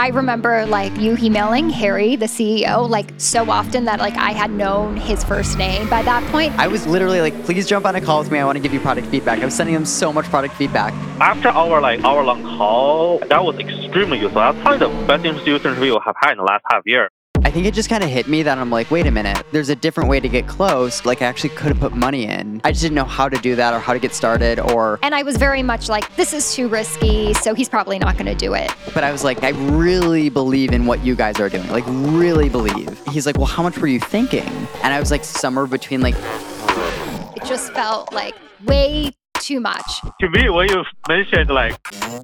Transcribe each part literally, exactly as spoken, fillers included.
I remember like you emailing Harry, the C E O, like so often that like I had known his first name by that point. I was literally like, please jump on a call with me. I want to give you product feedback. I was sending him so much product feedback. After our like hour long call, that was extremely useful. That's probably the best introduction we will have had in the last half year. I think it just kind of hit me that I'm like, wait a minute, there's a different way to get close. Like I actually could have put money in. I just didn't know how to do that or how to get started or... And I was very much like, this is too risky, so he's probably not going to do it. But I was like, I really believe in what you guys are doing. Like really believe. He's like, well, how much were you thinking? And I was like, somewhere between like... It just felt like way too much. To me, when you mentioned like, I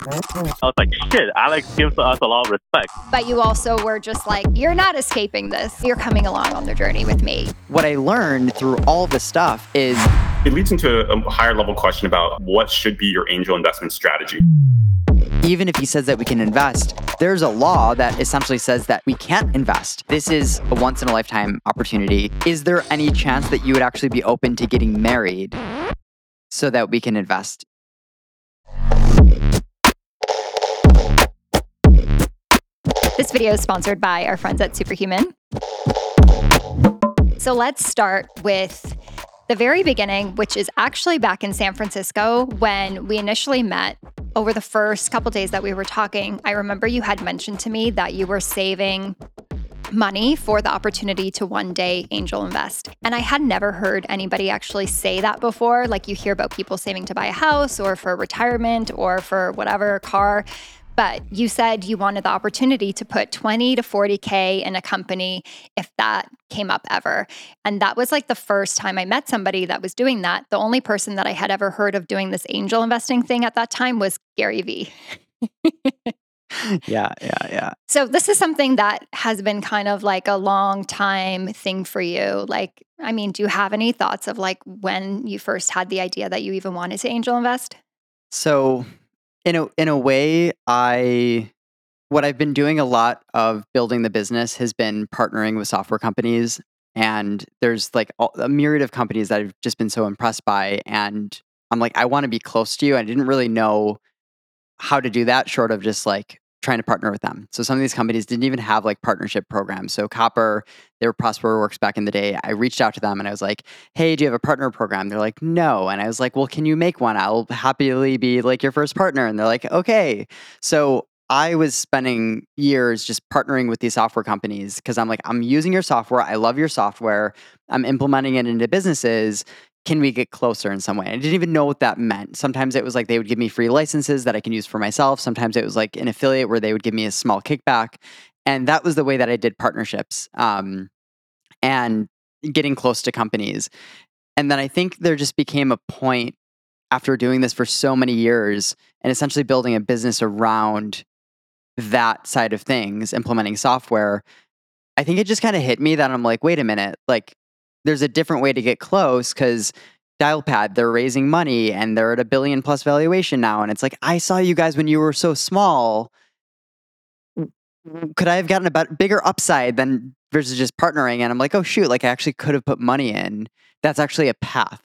was like, shit, Alex gives us a lot of respect. But you also were just like, you're not escaping this. You're coming along on the journey with me. What I learned through all the stuff is... It leads into a higher level question about what should be your angel investment strategy. Even if he says that we can invest, there's a law that essentially says that we can't invest. This is a once in a lifetime opportunity. Is there any chance that you would actually be open to getting married so that we can invest? This video is sponsored by our friends at Superhuman. So let's start with the very beginning, which is actually back in San Francisco when we initially met. Over the first couple days that we were talking, I remember you had mentioned to me that you were saving money for the opportunity to one day angel invest. And I had never heard anybody actually say that before. Like you hear about people saving to buy a house or for retirement or for whatever car, but you said you wanted the opportunity to put twenty to forty K in a company if that came up ever. And that was like the first time I met somebody that was doing that. The only person that I had ever heard of doing this angel investing thing at that time was Gary V. Yeah, yeah, yeah. So this is something that has been kind of like a long time thing for you. Like, I mean, do you have any thoughts of like when you first had the idea that you even wanted to angel invest? So in a, in a way, I, what I've been doing a lot of building the business has been partnering with software companies. And there's like a myriad of companies that I've just been so impressed by. And I'm like, I want to be close to you. I didn't really know how to do that short of just like trying to partner with them. So some of these companies didn't even have like partnership programs. So Copper, they were ProsperWorks back in the day. I reached out to them and I was like, hey, do you have a partner program? They're like, no. And I was like, well, can you make one? I'll happily be like your first partner. And they're like, okay. So I was spending years just partnering with these software companies because I'm like, I'm using your software. I love your software. I'm implementing it into businesses. Can we get closer in some way? I didn't even know what that meant. Sometimes it was like they would give me free licenses that I can use for myself. Sometimes it was like an affiliate where they would give me a small kickback. And that was the way that I did partnerships um, and getting close to companies. And then I think there just became a point after doing this for so many years and essentially building a business around that side of things, implementing software. I think it just kind of hit me that I'm like, wait a minute, like, there's a different way to get close because Dialpad, they're raising money and they're at a billion plus valuation now. And it's like, I saw you guys when you were so small. Could I have gotten a better, bigger upside than versus just partnering? And I'm like, oh shoot, like I actually could have put money in. That's actually a path.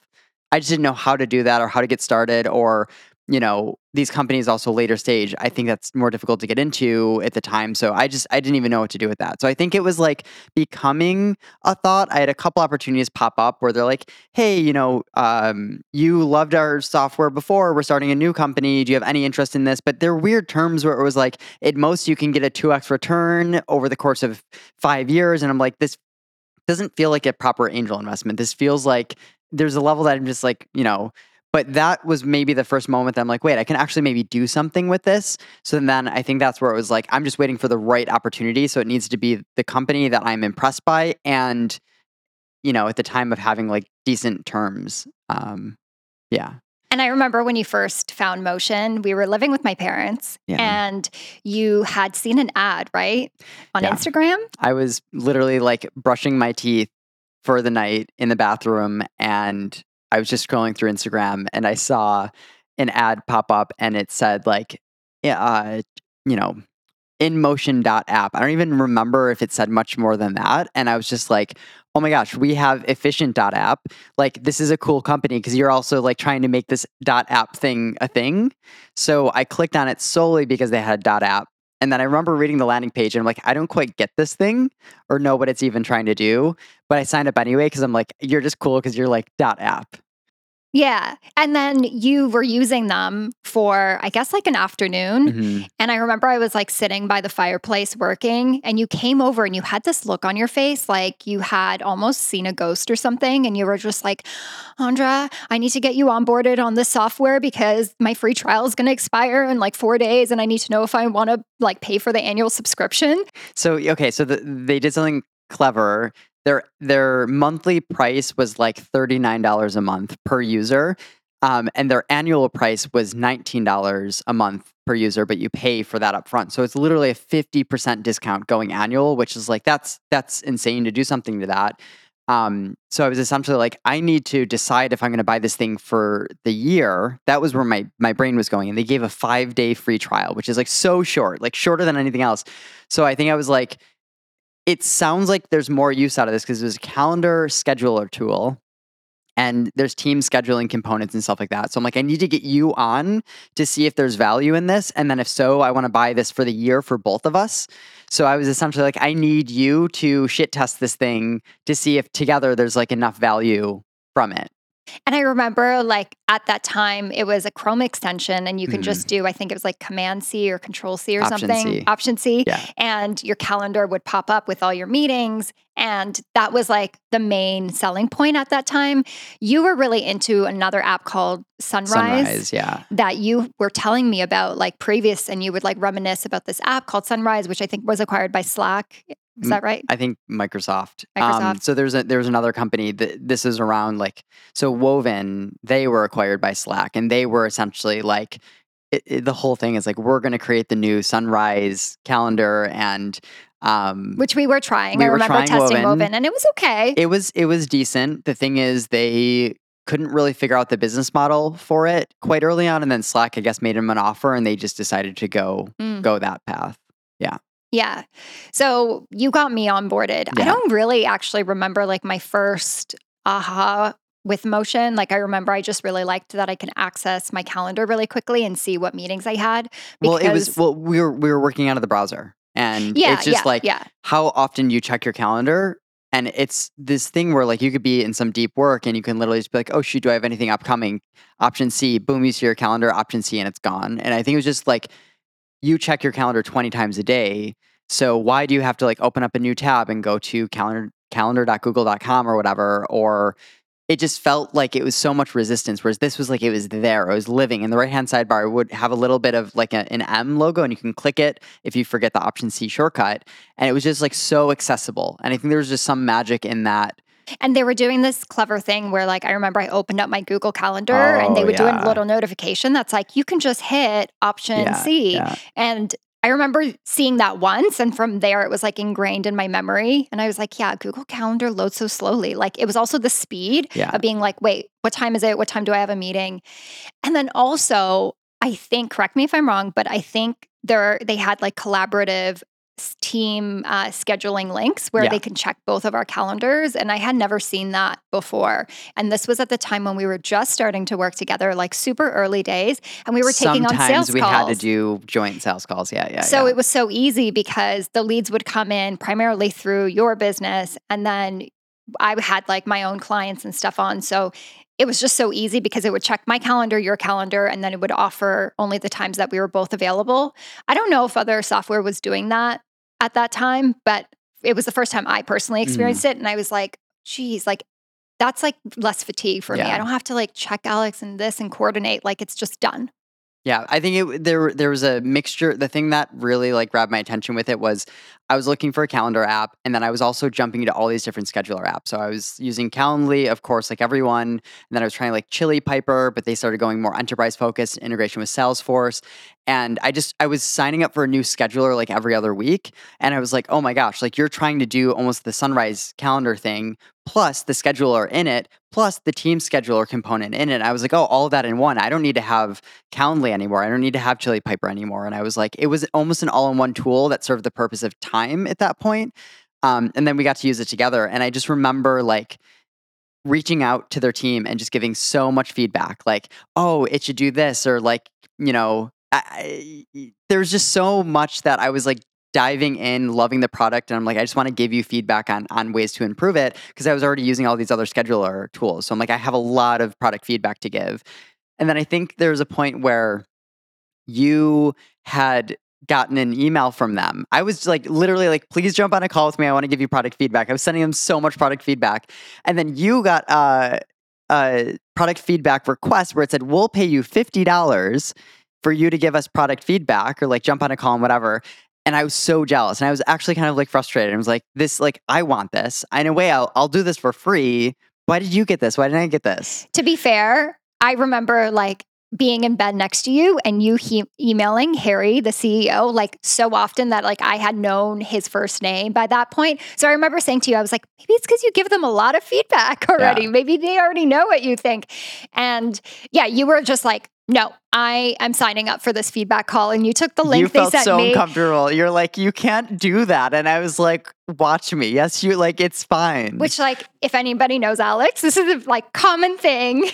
I just didn't know how to do that or how to get started or, you know, these companies also later stage, I think that's more difficult to get into at the time. So I just, I didn't even know what to do with that. So I think it was like becoming a thought. I had a couple opportunities pop up where they're like, hey, you know, um, you loved our software before. We're starting a new company. Do you have any interest in this? But they're weird terms where it was like, at most you can get a two X return over the course of five years. And I'm like, this doesn't feel like a proper angel investment. This feels like there's a level that I'm just like, you know, but that was maybe the first moment that I'm like, wait, I can actually maybe do something with this. So then I think that's where it was like, I'm just waiting for the right opportunity. So it needs to be the company that I'm impressed by and, you know, at the time of having like decent terms. Um, yeah. And I remember when you first found Motion, we were living with my parents yeah. and you had seen an ad, right? On yeah. Instagram. I was literally like brushing my teeth for the night in the bathroom and I was just scrolling through Instagram and I saw an ad pop up and it said like, uh, you know, in motion dot app. I don't even remember if it said much more than that. And I was just like, oh my gosh, we have efficient dot app. Like this is a cool company because you're also like trying to make this .app thing a thing. So I clicked on it solely because they had .app. And then I remember reading the landing page and I'm like, I don't quite get this thing or know what it's even trying to do. But I signed up anyway because I'm like, you're just cool because you're like dot app. Yeah. And then you were using them for, I guess, like an afternoon. Mm-hmm. And I remember I was like sitting by the fireplace working and you came over and you had this look on your face like you had almost seen a ghost or something. And you were just like, Andra, I need to get you onboarded on this software because my free trial is going to expire in like four days. And I need to know if I want to like pay for the annual subscription. So, okay. So the, they did something clever. Their their monthly price was like thirty-nine dollars a month per user. Um, and their annual price was nineteen dollars a month per user, but you pay for that up front. So it's literally a fifty percent discount going annual, which is like, that's that's insane to do something to that. Um, so I was essentially like, I need to decide if I'm going to buy this thing for the year. That was where my, my brain was going. And they gave a five-day free trial, which is like so short, like shorter than anything else. So I think I was like, it sounds like there's more use out of this because there's a calendar scheduler tool and there's team scheduling components and stuff like that. So I'm like, I need to get you on to see if there's value in this. And then if so, I want to buy this for the year for both of us. So I was essentially like, I need you to shit test this thing to see if together there's like enough value from it. And I remember like at that time, it was a Chrome extension and you can mm-hmm. just do, I think it was like Command C or Control C or Option something, C. Option C. Yeah. And your calendar would pop up with all your meetings. And that was like the main selling point at that time. You were really into another app called Sunrise, Sunrise yeah. that you were telling me about like previous, and you would like reminisce about this app called Sunrise, which I think was acquired by Slack. Is that right? I think Microsoft. Microsoft. Um, so there's a, there's another company that this is around like, so Woven, they were acquired by Slack and they were essentially like, it, it, the whole thing is like, we're going to create the new Sunrise calendar and... Um, Which we were trying. We I were remember trying testing Woven. Woven and it was okay. It was, it was decent. The thing is they couldn't really figure out the business model for it quite early on. And then Slack, I guess, made them an offer and they just decided to go, mm. go that path. Yeah. Yeah. So you got me onboarded. Yeah. I don't really actually remember like my first aha with Motion. Like I remember I just really liked that I can access my calendar really quickly and see what meetings I had. Well, it was well we were we were working out of the browser. And yeah, it's just yeah, like yeah. how often you check your calendar. And it's this thing where like you could be in some deep work and you can literally just be like, oh shoot, do I have anything upcoming? Option C, boom, you see your calendar, option C, and it's gone. And I think it was just like you check your calendar twenty times a day. So why do you have to like open up a new tab and go to calendar calendar dot google dot com or whatever? Or it just felt like it was so much resistance, whereas this was like it was there. It was living. In the right-hand sidebar would have a little bit of like a, an M logo and you can click it if you forget the option C shortcut. And it was just like so accessible. And I think there was just some magic in that. And they were doing this clever thing where like, I remember I opened up my Google Calendar oh, and they would yeah. do a little notification that's like, you can just hit option yeah, C. Yeah. And I remember seeing that once. And from there, it was like ingrained in my memory. And I was like, yeah, Google Calendar loads so slowly. Like it was also the speed yeah. of being like, wait, what time is it? What time do I have a meeting? And then also, I think, correct me if I'm wrong, but I think there they had like collaborative team uh, scheduling links where yeah. they can check both of our calendars. And I had never seen that before. And this was at the time when we were just starting to work together, like super early days. And we were taking Sometimes on sales calls. Sometimes we had to do joint sales calls. Yeah, yeah, So yeah. it was so easy because the leads would come in primarily through your business. And then I had like my own clients and stuff on. So it was just so easy because it would check my calendar, your calendar, and then it would offer only the times that we were both available. I don't know if other software was doing that at that time, but it was the first time I personally experienced mm. it. And I was like, geez, like that's like less fatigue for yeah. me. I don't have to like check Alex and this and coordinate, like it's just done. Yeah. I think it, there, there was a mixture. The thing that really like grabbed my attention with it was I was looking for a calendar app and then I was also jumping into all these different scheduler apps. So I was using Calendly, of course, like everyone. And then I was trying like Chili Piper, but they started going more enterprise focused integration with Salesforce. And I just, I was signing up for a new scheduler like every other week. And I was like, oh my gosh, like you're trying to do almost the Sunrise calendar thing, plus the scheduler in it, plus the team scheduler component in it. I was like, oh, all of that in one. I don't need to have Calendly anymore. I don't need to have Chili Piper anymore. And I was like, it was almost an all-in-one tool that served the purpose of time at that point. Um, and then we got to use it together. And I just remember like reaching out to their team and just giving so much feedback, like, oh, it should do this, or like, you know, I, there's just so much that I was like diving in, loving the product. And I'm like, I just want to give you feedback on, on ways to improve it, because I was already using all these other scheduler tools. So I'm like, I have a lot of product feedback to give. And then I think there's a point where you had gotten an email from them. I was like, literally like, please jump on a call with me. I want to give you product feedback. I was sending them so much product feedback. And then you got a, a product feedback request where it said, we'll pay you fifty dollars for you to give us product feedback or like jump on a call and whatever. And I was so jealous. And I was actually kind of like frustrated. I was like, this, like, I want this. In a way, I'll, I'll do this for free. Why did you get this? Why didn't I get this? To be fair, I remember like being in bed next to you and you he- emailing Harry, the C E O, like so often that like I had known his first name by that point. So I remember saying to you, I was like, maybe it's because you give them a lot of feedback already. Yeah. Maybe they already know what you think. And yeah, you were just like, no, I am signing up for this feedback call. And you took the link they sent me. You felt so uncomfortable. You're like, you can't do that. And I was like, watch me. Yes, you like, it's fine. Which like, if anybody knows Alex, this is a like common thing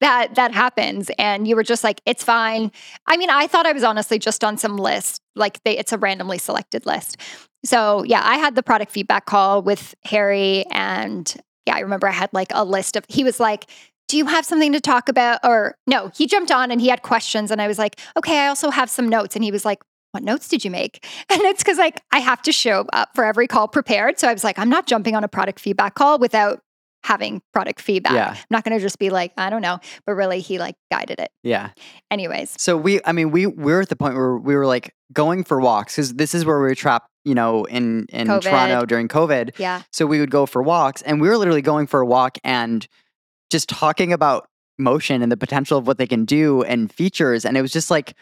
that that happens. And you were just like, it's fine. I mean, I thought I was honestly just on some list, like they, it's a randomly selected list. So yeah, I had the product feedback call with Harry. And yeah, I remember I had like a list of, he was like, do you have something to talk about? Or no, he jumped on and he had questions. And I was like, okay, I also have some notes. And he was like, what notes did you make? And it's because like, I have to show up for every call prepared. So I was like, I'm not jumping on a product feedback call without having product feedback. Yeah. I'm not going to just be like, I don't know, but really he like guided it. Yeah. Anyways. So we, I mean, we, we were at the point where we were like going for walks, because this is where we were trapped, you know, in, in COVID. Toronto during COVID. Yeah. So we would go for walks, and we were literally going for a walk and just talking about Motion and the potential of what they can do and features. And it was just like,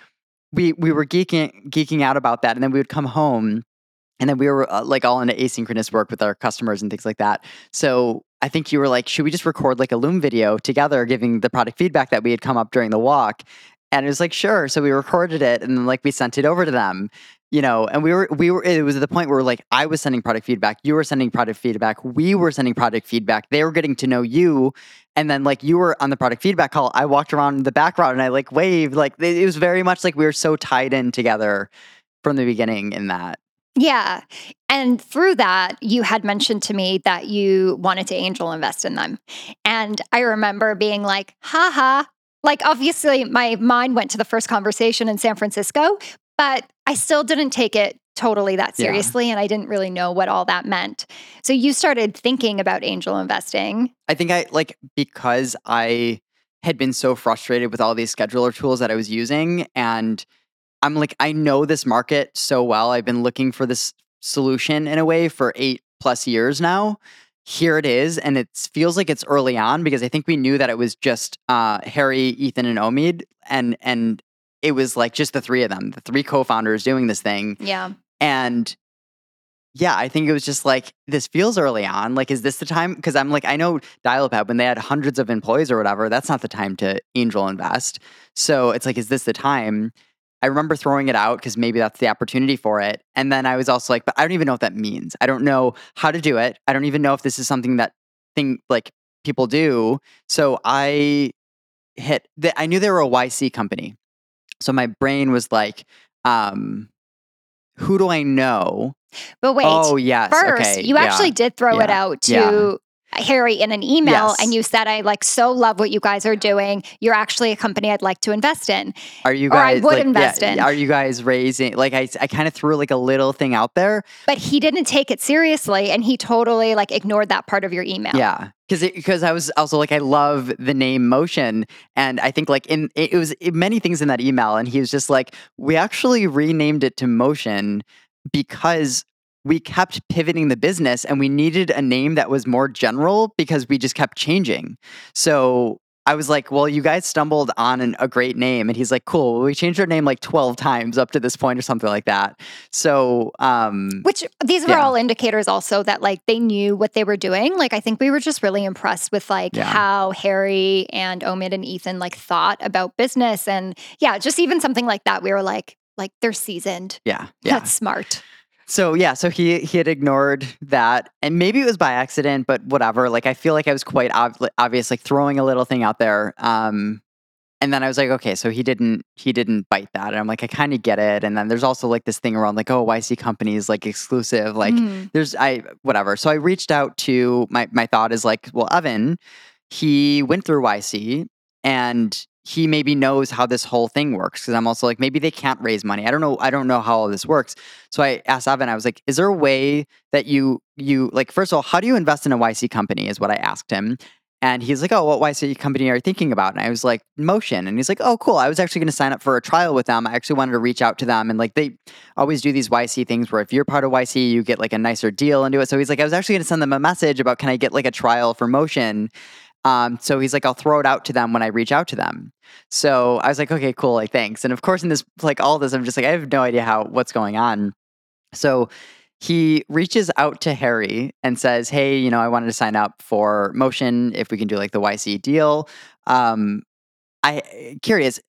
we, we were geeking, geeking out about that. And then we would come home, and then we were uh, like all into asynchronous work with our customers and things like that. So I think you were like, should we just record like a Loom video together giving the product feedback that we had come up during the walk? And it was like, sure. So we recorded it, and then like we sent it over to them, you know, and we were, we were, it was at the point where like I was sending product feedback, you were sending product feedback, we were sending product feedback, they were getting to know you. And then like you were on the product feedback call, I walked around in the background and I like waved, like it was very much like we were so tied in together from the beginning in that. Yeah. And through that, you had mentioned to me that you wanted to angel invest in them. And I remember being like, haha, like obviously my mind went to the first conversation in San Francisco, but I still didn't take it totally that seriously. Yeah. And I didn't really know what all that meant. So you started thinking about angel investing. I think I like, because I had been so frustrated with all these scheduler tools that I was using, and I'm like, I know this market so well. I've been looking for this solution in a way for eight plus years now. Here it is. And it feels like it's early on, because I think we knew that it was just uh, Harry, Ethan, and Omid. And and it was like just the three of them, the three co-founders doing this thing. Yeah. And yeah, I think it was just like, this feels early on. Like, is this the time? Because I'm like, I know Dialpad, when they had hundreds of employees or whatever, that's not the time to angel invest. So it's like, is this the time? I remember throwing it out because maybe that's the opportunity for it. And then I was also like, but I don't even know what that means. I don't know how to do it. I don't even know if this is something that thing like people do. So I hit, th- I knew they were a Y C company. So my brain was like, um, who do I know? But wait, oh, yes, first, okay, you yeah, actually did throw yeah, it out to... Yeah. Harry in an email, yes. And you said, I like so love what you guys are doing. You're actually a company I'd like to invest in. Are you guys, or I would like, invest yeah, in. Are you guys raising, like I, I kind of threw like a little thing out there. But he didn't take it seriously, and he totally like ignored that part of your email. Yeah. Cause it, cause I was also like, I love the name Motion. And I think like in, it, it was it, many things in that email. And he was just like, we actually renamed it to Motion because we kept pivoting the business, and we needed a name that was more general because we just kept changing. So I was like, well, you guys stumbled on an, a great name. And he's like, cool, we changed our name like twelve times up to this point or something like that. So, um, which these were yeah. all indicators also that like they knew what they were doing. Like, I think we were just really impressed with like yeah. how Harry and Omid and Ethan like thought about business. And yeah, just even something like that. We were like, like they're seasoned. Yeah. yeah. That's smart. So yeah, so he he had ignored that, and maybe it was by accident, but whatever. Like I feel like I was quite ob- obvious, like throwing a little thing out there. Um, And then I was like, okay, so he didn't he didn't bite that. And I'm like, I kind of get it. And then there's also like this thing around like, oh, Y C companies like exclusive, like mm. there's I whatever. So I reached out to my my thought is like, well, Evan, he went through Y C and he maybe knows how this whole thing works. Cause I'm also like, maybe they can't raise money. I don't know. I don't know how all this works. So I asked Evan, I was like, is there a way that you, you like, first of all, how do you invest in a Y C company is what I asked him. And he's like, oh, what Y C company are you thinking about? And I was like, Motion. And he's like, oh, cool. I was actually going to sign up for a trial with them. I actually wanted to reach out to them. And like, they always do these Y C things where if you're part of Y C, you get like a nicer deal into it. So he's like, I was actually going to send them a message about, can I get like a trial for Motion? Um, so he's like, I'll throw it out to them when I reach out to them. So I was like, okay, cool. Like, thanks. And of course, in this, like all this, I'm just like, I have no idea how, what's going on. So he reaches out to Harry and says, hey, you know, I wanted to sign up for Motion if we can do like the Y C deal. Um, I curious,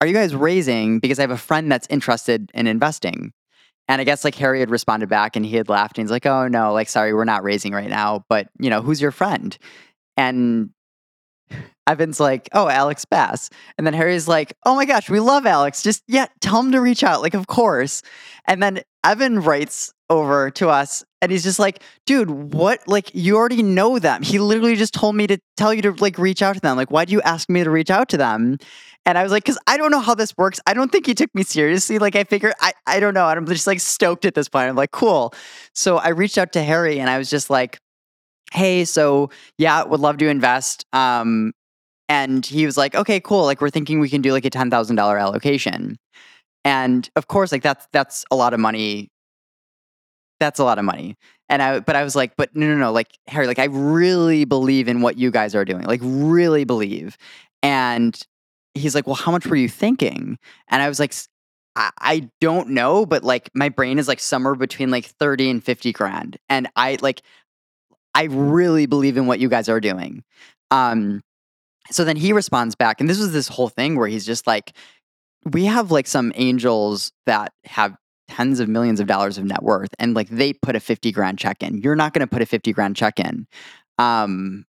are you guys raising? Because I have a friend that's interested in investing. And I guess like Harry had responded back and he had laughed and he's like, oh no, like, sorry, we're not raising right now, but you know, who's your friend? And Evan's like, oh, Alex Bass. And then Harry's like, oh my gosh, we love Alex. Just, yeah, tell him to reach out. Like, of course. And then Evan writes over to us and he's just like, dude, what? Like, you already know them. He literally just told me to tell you to like reach out to them. Like, why do you ask me to reach out to them? And I was like, because I don't know how this works. I don't think he took me seriously. Like, I figure, I, I don't know. And I'm just like stoked at this point. I'm like, cool. So I reached out to Harry and I was just like, hey, so yeah, would love to invest. Um, and he was like, okay, cool. Like, we're thinking we can do like a ten thousand dollars allocation. And of course, like that's, that's a lot of money. That's a lot of money. And I, but I was like, but no, no, no. Like, Harry, like I really believe in what you guys are doing. Like really believe. And he's like, well, how much were you thinking? And I was like, I, I don't know, but like my brain is like somewhere between like thirty and fifty grand. And I like, I really believe in what you guys are doing. Um, so then he responds back. And this was this whole thing where he's just like, we have like some angels that have tens of millions of dollars of net worth. And like, they put a fifty grand check in. You're not going to put a fifty grand check in. Um,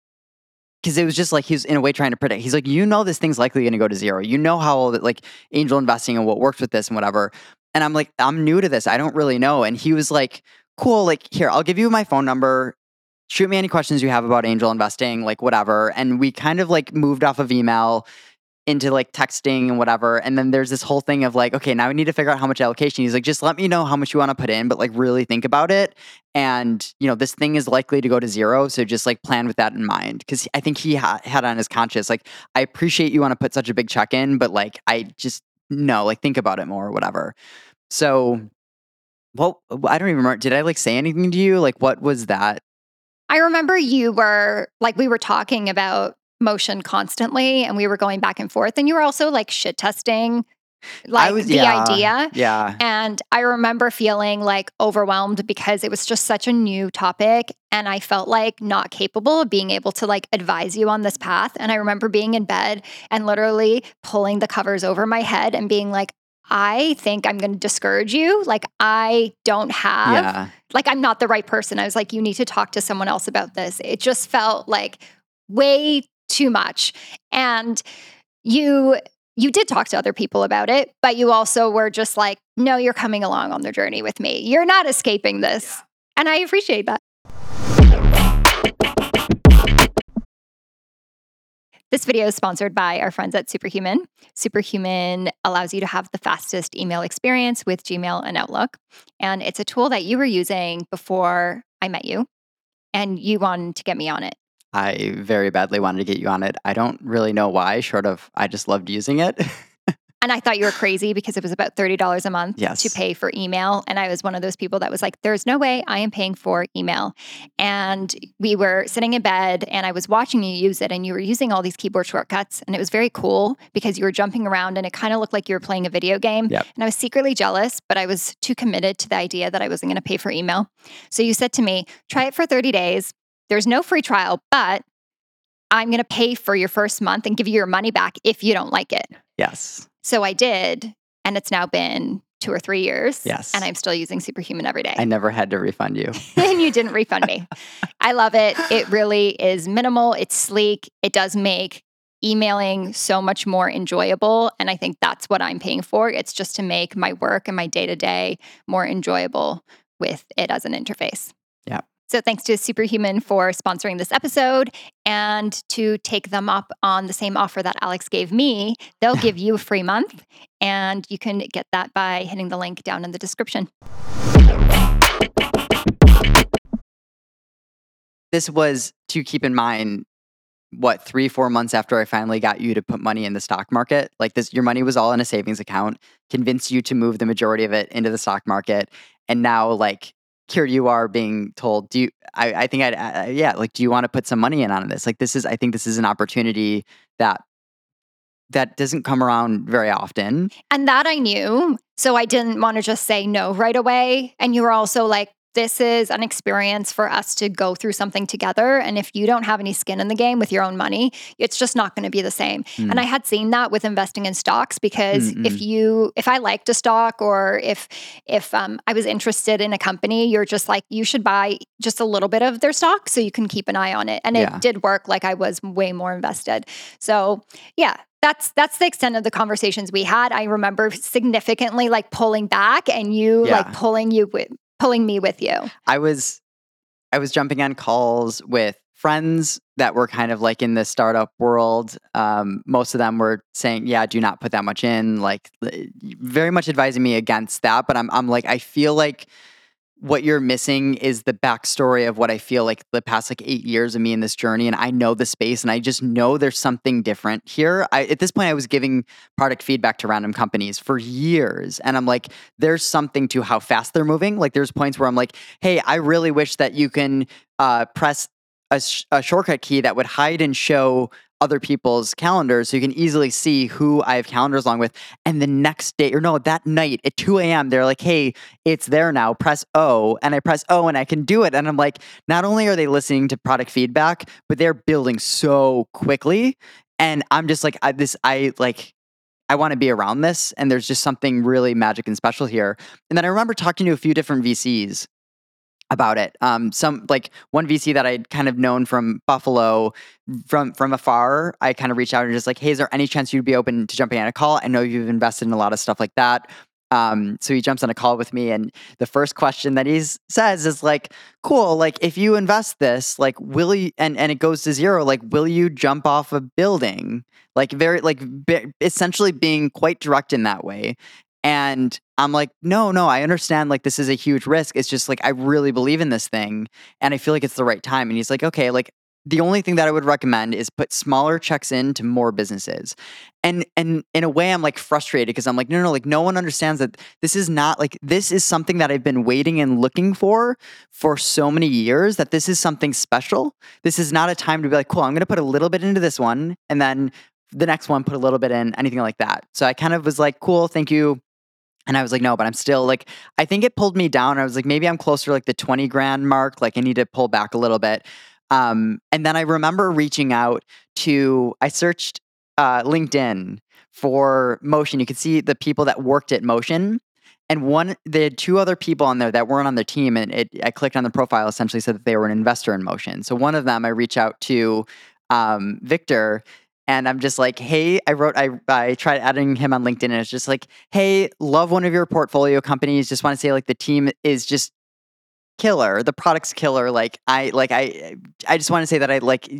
Because it was just like, he was in a way trying to predict. He's like, you know, this thing's likely going to go to zero. You know how all that like angel investing and what works with this and whatever. And I'm like, I'm new to this. I don't really know. And he was like, cool. Like, here, I'll give you my phone number. Shoot me any questions you have about angel investing, like whatever. And we kind of like moved off of email into like texting and whatever. And then there's this whole thing of like, okay, now we need to figure out how much allocation. He's like, just let me know how much you want to put in, but like really think about it. And you know, this thing is likely to go to zero. So just like plan with that in mind. Cause I think he ha- had on his conscience, like, I appreciate you want to put such a big check in, but like, I just no, like think about it more or whatever. So, well, I don't even remember. Did I like say anything to you? Like, what was that? I remember you were, like, we were talking about Motion constantly, and we were going back and forth, and you were also, like, shit-testing, like, was, the yeah, idea. Yeah. And I remember feeling, like, overwhelmed because it was just such a new topic, and I felt, like, not capable of being able to, like, advise you on this path. And I remember being in bed and literally pulling the covers over my head and being like, I think I'm going to discourage you. Like, I don't have, yeah. like, I'm not the right person. I was like, you need to talk to someone else about this. It just felt like way too much. And you, you did talk to other people about it, but you also were just like, no, you're coming along on the journey with me. You're not escaping this. Yeah. And I appreciate that. This video is sponsored by our friends at Superhuman. Superhuman allows you to have the fastest email experience with Gmail and Outlook. And it's a tool that you were using before I met you, and you wanted to get me on it. I very badly wanted to get you on it. I don't really know why, short of I just loved using it. And I thought you were crazy because it was about thirty dollars a month yes. to pay for email. And I was one of those people that was like, there's no way I am paying for email. And we were sitting in bed and I was watching you use it, and you were using all these keyboard shortcuts. And it was very cool because you were jumping around and it kind of looked like you were playing a video game. Yep. And I was secretly jealous, but I was too committed to the idea that I wasn't going to pay for email. So you said to me, try it for thirty days. There's no free trial, but I'm going to pay for your first month and give you your money back if you don't like it. Yes. So I did, and it's now been two or three years. Yes. And I'm still using Superhuman every day. I never had to refund you. And you didn't refund me. I love it. It really is minimal. It's sleek. It does make emailing so much more enjoyable. And I think that's what I'm paying for. It's just to make my work and my day-to-day more enjoyable with it as an interface. Yeah. So thanks to Superhuman for sponsoring this episode, and to take them up on the same offer that Alex gave me, they'll give you a free month, and you can get that by hitting the link down in the description. This was to keep in mind, what, three, four months after I finally got you to put money in the stock market. Like this, your money was all in a savings account, convinced you to move the majority of it into the stock market. And now, like, here you are being told, do you, I, I think I'd, uh, yeah, like, do you want to put some money in on this? Like, this is, I think this is an opportunity that, that doesn't come around very often. And that I knew. So I didn't want to just say no right away. And you were also like, this is an experience for us to go through something together. And if you don't have any skin in the game with your own money, it's just not going to be the same. Mm. And I had seen that with investing in stocks, because Mm-mm. if you, if I liked a stock, or if, if um, I was interested in a company, you're just like, you should buy just a little bit of their stock so you can keep an eye on it. And yeah. it did work. Like, I was way more invested. So yeah. That's that's the extent of the conversations we had. I remember significantly like pulling back, and you yeah. like pulling you with, pulling me with you. I was I was jumping on calls with friends that were kind of like in the startup world. Um, most of them were saying, "Yeah, do not put that much in." Like, very much advising me against that. But I'm I'm like, I feel like what you're missing is the backstory of what I feel like the past like eight years of me in this journey. And I know the space, and I just know there's something different here. I, at this point, I was giving product feedback to random companies for years. And I'm like, there's something to how fast they're moving. Like, there's points where I'm like, hey, I really wish that you can uh, press a, sh- a shortcut key that would hide and show other people's calendars, so you can easily see who I have calendars along with. And the next day, or no, that night at two a.m., they're like, hey, it's there now, press O. And I press O, and I can do it. And I'm like, not only are they listening to product feedback, but they're building so quickly. And I'm just like, I, this, I like, I want to be around this. And there's just something really magic and special here. And then I remember talking to a few different V Cs about it. Um, some like one V C that I'd kind of known from Buffalo, from from afar, I kind of reached out and just like, hey, is there any chance you'd be open to jumping on a call? I know you've invested in a lot of stuff like that. Um, so he jumps on a call with me, and the first question that he says is like, cool, like if you invest this, like will you, and, and it goes to zero, like will you jump off a building? Like very, like be, essentially being quite direct in that way. And I'm like, no, no, I understand. Like, this is a huge risk. It's just like, I really believe in this thing, and I feel like it's the right time. And he's like, okay, like the only thing that I would recommend is put smaller checks into more businesses. And, and in a way I'm like frustrated, because I'm like, no, no, like no one understands that this is not like, this is something that I've been waiting and looking for for so many years, that this is something special. This is not a time to be like, cool, I'm going to put a little bit into this one, and then the next one, put a little bit in, anything like that. So I kind of was like, cool, thank you. And I was like, no, but I'm still like, I think it pulled me down. I was like, maybe I'm closer to like the twenty grand mark. Like I need to pull back a little bit. Um, and then I remember reaching out to, I searched uh, LinkedIn for Motion. You could see the people that worked at Motion. And one, they had two other people on there that weren't on their team. And it, I clicked on the profile, essentially said that they were an investor in Motion. So one of them, I reach out to um, Victor. And I'm just like, hey, I wrote, I I tried adding him on LinkedIn, and it's just like, hey, love one of your portfolio companies. Just want to say, like, the team is just killer. The product's killer. Like, I, like, I, I just want to say that I like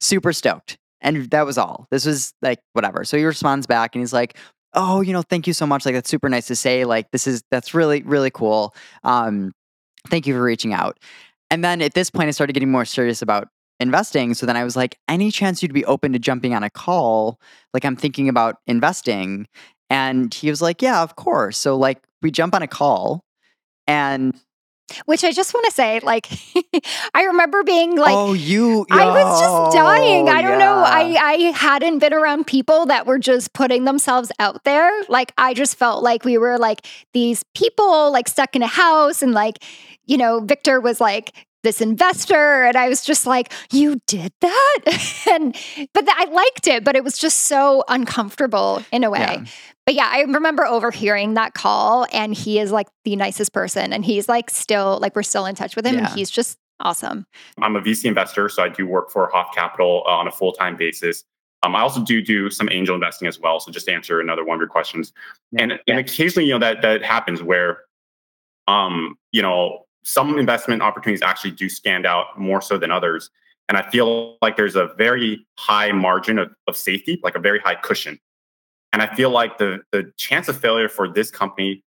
super stoked. And that was all. This was like whatever. So he responds back, and he's like, oh, you know, thank you so much. Like, that's super nice to say. Like, this is that's really really cool. Um, thank you for reaching out. And then at this point, I started getting more serious about investing. So then I was like, any chance you'd be open to jumping on a call? Like, I'm thinking about investing. And he was like, yeah, of course. So like we jump on a call, and which I just want to say, like, I remember being like, oh, you, I was just dying. I don't yeah. know. I, I hadn't been around people that were just putting themselves out there. Like, I just felt like we were like these people like stuck in a house, and like, you know, Victor was like this investor. And I was just like, you did that? and, but th- I liked it, but it was just so uncomfortable in a way. Yeah. But yeah, I remember overhearing that call, and he is like the nicest person. And he's like, still like, we're still in touch with him. Yeah. And he's just awesome. I'm a V C investor. So I do work for Hoff Capital uh, on a full-time basis. Um, I also do do some angel investing as well. So just to answer another one of your questions. Yeah. And, yeah. and occasionally, you know, that that happens where, um, you know, some investment opportunities actually do stand out more so than others. And I feel like there's a very high margin of, of safety, like a very high cushion. And I feel like the the chance of failure for this company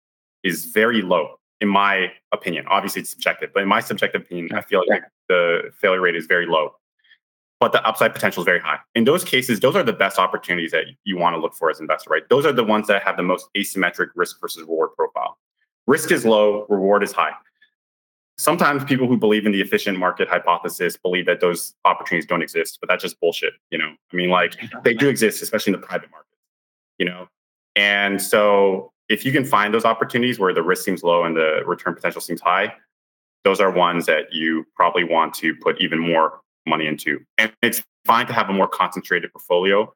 is very low, in my opinion. Obviously, it's subjective, but in my subjective opinion, I feel like the failure rate is very low, but the upside potential is very high. In those cases, those are the best opportunities that you want to look for as an investor, right? Those are the ones that have the most asymmetric risk versus reward profile. Risk is low, reward is high. Sometimes people who believe in the efficient market hypothesis believe that those opportunities don't exist, but that's just bullshit. You know, I mean, like they do exist, especially in the private market, you know? And so if you can find those opportunities where the risk seems low and the return potential seems high, those are ones that you probably want to put even more money into. And it's fine to have a more concentrated portfolio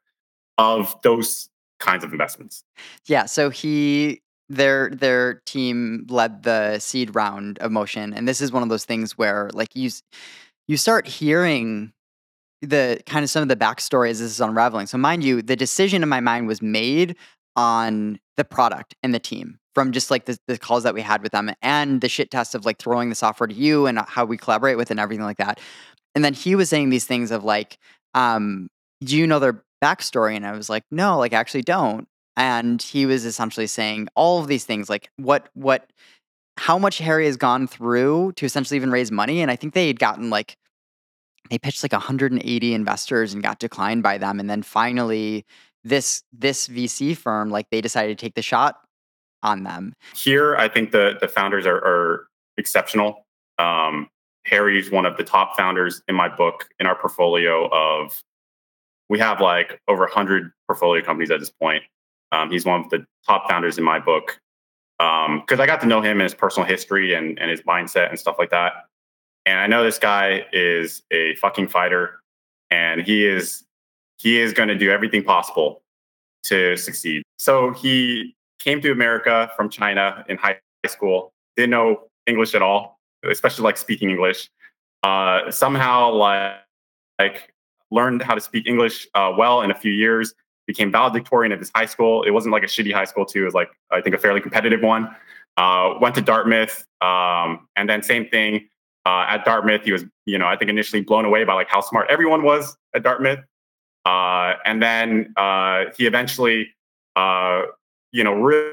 of those kinds of investments. Yeah. So he... Their their team led the seed round of Motion, and this is one of those things where like you you start hearing the kind of some of the backstory as this is unraveling. So mind you, the decision in my mind was made on the product and the team from just like the, the calls that we had with them and the shit test of like throwing the software to you and how we collaborate with and everything like that. And then he was saying these things of like, um, do you know their backstory? And I was like, no, like I actually don't. And he was essentially saying all of these things, like what, what, how much Harry has gone through to essentially even raise money. And I think they had gotten like, they pitched like one hundred eighty investors and got declined by them. And then finally, this this V C firm, like they decided to take the shot on them. Here, I think the the founders are, are exceptional. Um, Harry's one of the top founders in my book, in our portfolio of, we have like over one hundred portfolio companies at this point. Um, he's one of the top founders in my book because um, I got to know him and his personal history and, and his mindset and stuff like that. And I know this guy is a fucking fighter, and he is he is going to do everything possible to succeed. So he came to America from China in high school, didn't know English at all, especially like speaking English. Uh, somehow like, like learned how to speak English uh, well in a few years. Became valedictorian of his high school. It wasn't like a shitty high school too. It was like, I think a fairly competitive one. Uh, went to Dartmouth. Um, and then same thing uh, at Dartmouth. He was, you know, I think initially blown away by like how smart everyone was at Dartmouth. Uh, and then uh, he eventually, uh, you know, really,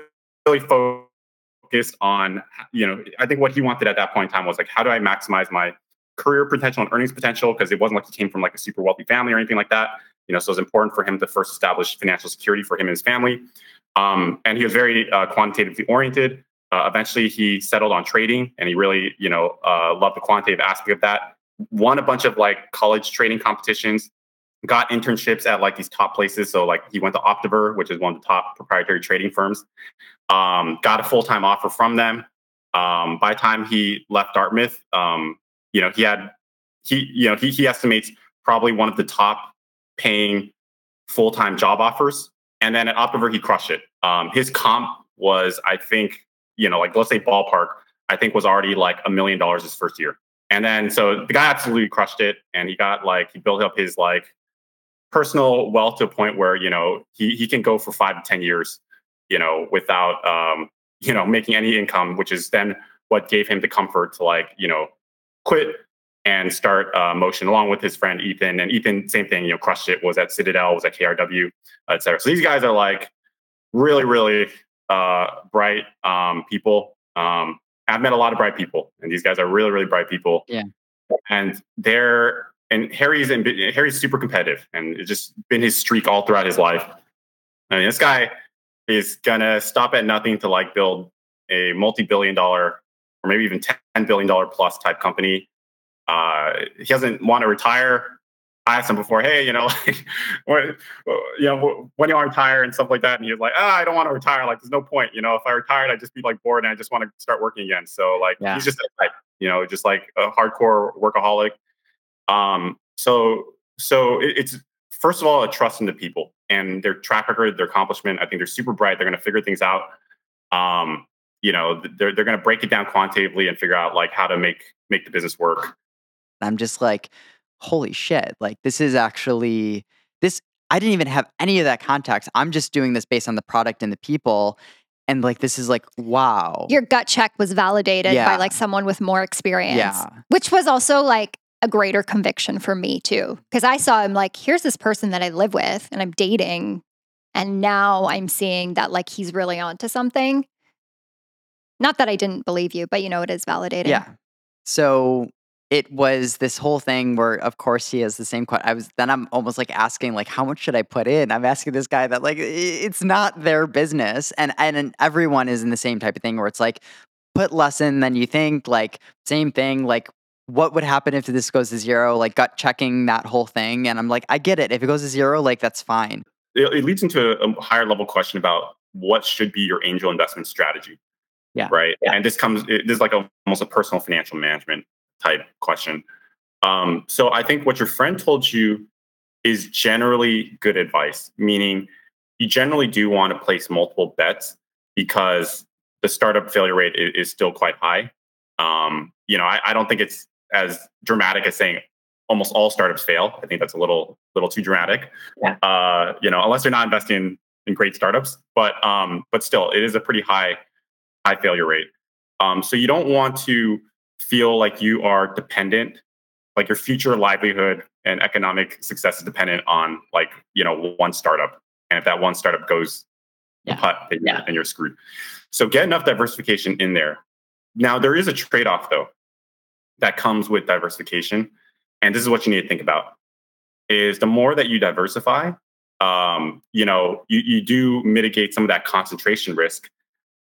really focused on, you know, I think what he wanted at that point in time was like, how do I maximize my career potential and earnings potential? Because it wasn't like he came from like a super wealthy family or anything like that. You know, so it's important for him to first establish financial security for him and his family. Um, and he was very uh, quantitatively oriented. Uh, eventually, he settled on trading, and he really, you know, uh, loved the quantitative aspect of that. Won a bunch of like college trading competitions, got internships at like these top places. So like he went to Optiver, which is one of the top proprietary trading firms. Um, got a full time offer from them. Um, by the time he left Dartmouth, um, you know, he had he you know he he estimates probably one of the top paying full-time job offers. And then at Optiver, he crushed it. Um, his comp was, I think, you know, like let's say ballpark, I think was already like a million dollars his first year. And then, so the guy absolutely crushed it. And he got like, he built up his like personal wealth to a point where, you know, he, he can go for five to ten years, you know, without, um, you know, making any income, which is then what gave him the comfort to like, you know, quit and start uh, Motion along with his friend Ethan. And Ethan, same thing, you know, crushed it, was at Citadel, was at K R W, et cetera. So these guys are like really, really uh, bright um, people. Um, I've met a lot of bright people, and these guys are really, really bright people. Yeah. And they're, and Harry's, in, Harry's super competitive, and it's just been his streak all throughout his life. I mean, this guy is gonna stop at nothing to like build a multi-billion dollar or maybe even ten billion dollars plus type company. Uh, he doesn't want to retire. I asked him before, hey, you know, like, when, you know, when do I retire and stuff like that? And he was like, ah, I don't want to retire. Like, there's no point. You know, if I retired, I'd just be like bored, and I just want to start working again. So like, yeah. He's just that type, you know, just like a hardcore workaholic. Um, so, so it, it's first of all, a trust in the people and their track record, their accomplishment. I think they're super bright. They're going to figure things out. Um, you know, they're, they're going to break it down quantitatively and figure out like how to make, make the business work. I'm just like, holy shit, like this is actually, this, I didn't even have any of that context. I'm just doing this based on the product and the people. And like, this is like, wow. Your gut check was validated yeah. by like someone with more experience, yeah. which was also like a greater conviction for me too. Because I saw him like, here's this person that I live with and I'm dating. And now I'm seeing that like, he's really onto something. Not that I didn't believe you, but you know, it is validating. Yeah. So it was this whole thing where, of course, he has the same question. I was then I'm almost like asking, like, how much should I put in? I'm asking this guy that like, it's not their business. And, and and everyone is in the same type of thing where it's like, put less in than you think, like same thing, like what would happen if this goes to zero, like gut checking that whole thing. And I'm like, I get it. If it goes to zero, like that's fine. It, it leads into a higher level question about what should be your angel investment strategy. Yeah. Right. Yeah. And this comes, it, this is like a, almost a personal financial management type question. Um, so I think what your friend told you is generally good advice, meaning you generally do want to place multiple bets because the startup failure rate is, is still quite high. Um, you know, I, I don't think it's as dramatic as saying almost all startups fail. I think that's a little, little too dramatic, yeah. uh, you know, unless you're not investing in, in great startups, but, um, but still it is a pretty high high failure rate. Um, so you don't want to feel like you are dependent, like your future livelihood and economic success is dependent on like, you know, one startup. And if that one startup goes yeah. putt, then, yeah. you're, then you're screwed. So get enough diversification in there. Now there is a trade-off though, that comes with diversification. And this is what you need to think about is the more that you diversify, um, you know, you, you do mitigate some of that concentration risk.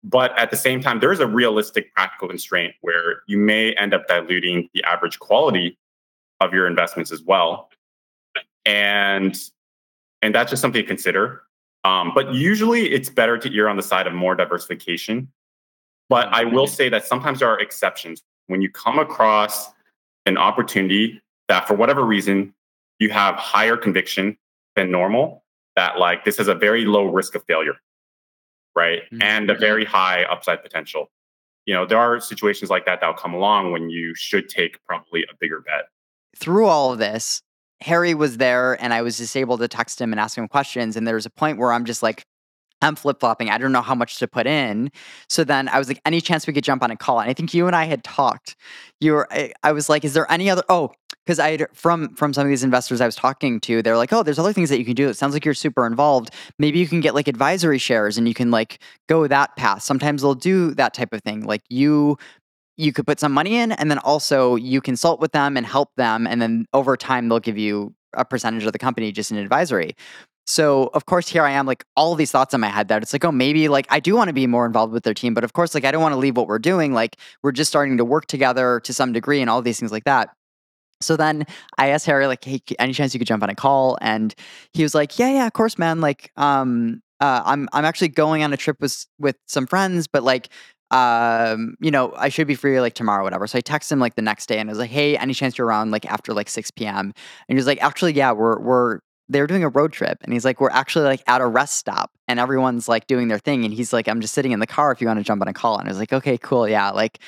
But at the same time, there is a realistic practical constraint where you may end up diluting the average quality of your investments as well. And and that's just something to consider. Um, but usually it's better to err on the side of more diversification. But I will say that sometimes there are exceptions. When you come across an opportunity that for whatever reason, you have higher conviction than normal, that like this is a very low risk of failure. Right. Mm-hmm. And a very high upside potential. You know, there are situations like that that'll come along when you should take probably a bigger bet. Through all of this, Harry was there and I was just able to text him and ask him questions. And there was a point where I'm just like, I'm flip-flopping. I don't know how much to put in. So then I was like, any chance we could jump on a call? And I think you and I had talked. You were, I, I was like, is there any other, oh, because I had, from, from some of these investors I was talking to, they're like, oh, there's other things that you can do. It sounds like you're super involved. Maybe you can get like advisory shares and you can like go that path. Sometimes they'll do that type of thing. Like you, you could put some money in and then also you consult with them and help them. And then over time, they'll give you a percentage of the company just in advisory. So, of course, here I am, like, all these thoughts in my head that it's like, oh, maybe, like, I do want to be more involved with their team. But, of course, like, I don't want to leave what we're doing. Like, we're just starting to work together to some degree and all these things like that. So then I asked Harry, like, hey, any chance you could jump on a call? And he was like, yeah, yeah, of course, man. Like, um, uh, I'm I'm actually going on a trip with, with some friends, but, like, um, you know, I should be free, like, tomorrow or whatever. So I texted him, like, the next day and I was like, hey, any chance you're around, like, after, like, six p.m.? And he was like, actually, yeah, we're we're... they were doing a road trip. And he's like, we're actually like at a rest stop and everyone's like doing their thing. And he's like, I'm just sitting in the car if you want to jump on a call. And I was like, okay, cool. Yeah. Like,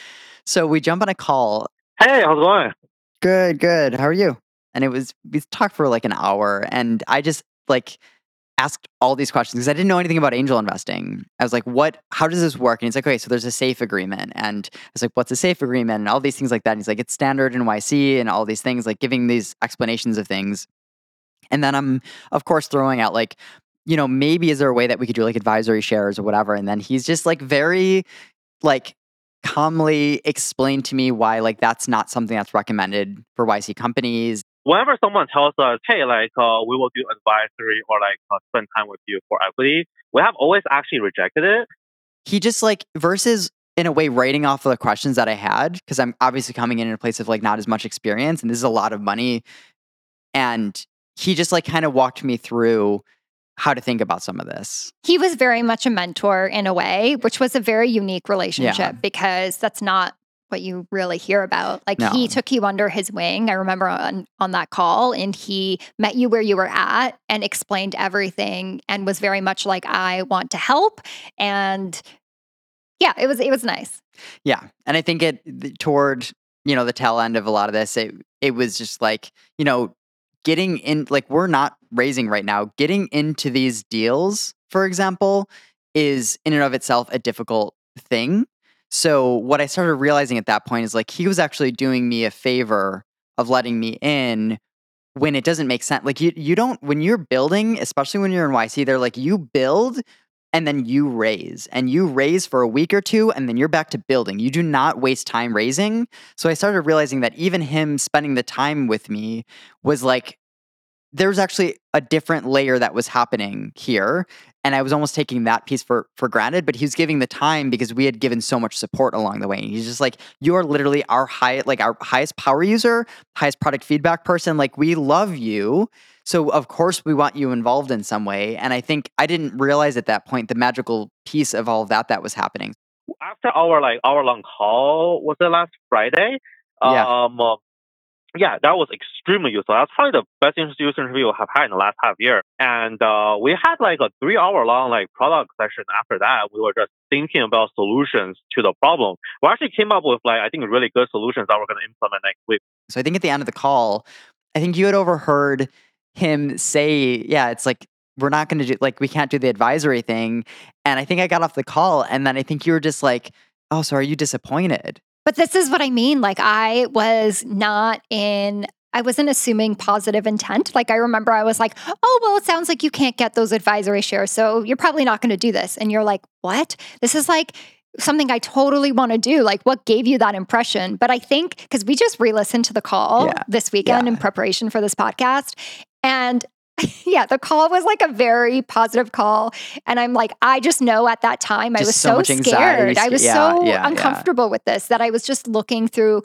so we jump on a call. Hey, how's it going? Good, good. How are you? And it was, we talked for like an hour and I just like asked all these questions because I didn't know anything about angel investing. I was like, what, how does this work? And he's like, okay, so there's a SAFE agreement. And I was like, what's a SAFE agreement? And all these things like that. And he's like, it's standard in Y C and all these things, like giving these explanations of things. And then I'm, of course, throwing out like, you know, maybe is there a way that we could do like advisory shares or whatever? And then he's just like very like calmly explained to me why like that's not something that's recommended for Y C companies. Whenever someone tells us, hey, like uh, we will do advisory or like uh, spend time with you for equity, we have always actually rejected it. He just like versus in a way writing off of the questions that I had, because I'm obviously coming in in a place of like not as much experience and this is a lot of money. And he just like kind of walked me through how to think about some of this. He was very much a mentor in a way, which was a very unique relationship yeah. because that's not what you really hear about. Like no. He took you under his wing. I remember on, on that call and he met you where you were at and explained everything and was very much like, I want to help. And yeah, it was, it was nice. Yeah. And I think it toward, you know, the tail end of a lot of this, it, it was just like, you know, getting in, like we're not raising right now, getting into these deals, for example, is in and of itself a difficult thing. So what I started realizing at that point is like, he was actually doing me a favor of letting me in when it doesn't make sense. Like you, you don't, when you're building, especially when you're in Y C, they're like, you build and then you raise and you raise for a week or two and then you're back to building. You do not waste time raising. So I started realizing that even him spending the time with me was like, there's actually a different layer that was happening here. And I was almost taking that piece for, for granted, but he was giving the time because we had given so much support along the way. And he's just like, you are literally our high, like our highest power user, highest product feedback person. Like we love you. So of course we want you involved in some way. And I think I didn't realize at that point the magical piece of all of that that was happening. After our like hour long call, was it last Friday? Yeah. Um, uh, Yeah, that was extremely useful. That's probably the best user interview we have had in the last half year. And uh, we had like a three hour long like product session after that. We were just thinking about solutions to the problem. We actually came up with like, I think really good solutions that we're going to implement next week. So I think at the end of the call, I think you had overheard him say, yeah, it's like, we're not going to do, like, we can't do the advisory thing. And I think I got off the call and then I think you were just like, oh, so are you disappointed? But this is what I mean. Like I was not in, I wasn't assuming positive intent. Like I remember I was like, oh, well, it sounds like you can't get those advisory shares. So you're probably not going to do this. And you're like, what? This is like something I totally want to do. Like what gave you that impression? But I think, because we just re-listened to the call yeah. this weekend yeah. in preparation for this podcast. And yeah, the call was like a very positive call. And I'm like, I just know at that time, just I was so, so scared. I was yeah, so yeah, uncomfortable yeah. with this that I was just looking through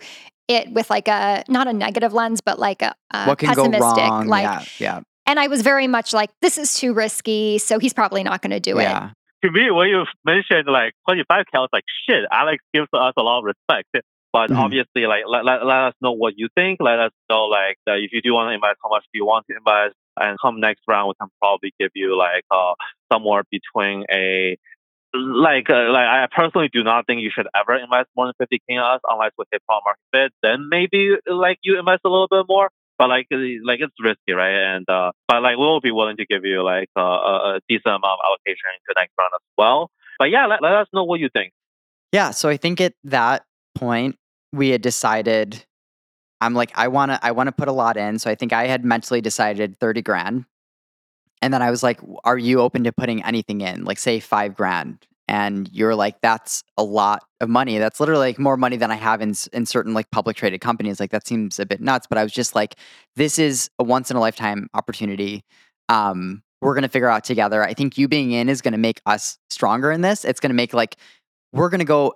it with like a, not a negative lens, but like a, a what can pessimistic. Go wrong? Like, yeah, yeah. And I was very much like, this is too risky. So he's probably not going to do yeah. it. To me, when you mentioned like twenty-five K, I was like, shit, Alex gives us a lot of respect. But mm-hmm. obviously, like, let, let, let us know what you think. Let us know, like, that if you do want to invest, how much do you want to invest? And come next round, we can probably give you like uh, somewhere between a like uh, like I personally do not think you should ever invest more than fifty K in us unless we hit product market fit. Then maybe like you invest a little bit more, but like like it's risky, right? And uh, but like we'll be willing to give you like uh, a decent amount of allocation into next round as well. But yeah, let, let us know what you think. Yeah, so I think at that point we had decided. I'm like, I want to I want to put a lot in. So I think I had mentally decided thirty grand. And then I was like, are you open to putting anything in? Like say five grand. And you're like, that's a lot of money. That's literally like more money than I have in, in certain like public traded companies. Like that seems a bit nuts. But I was just like, this is a once in a lifetime opportunity. Um, we're going to figure out together. I think you being in is going to make us stronger in this. It's going to make like, we're going to go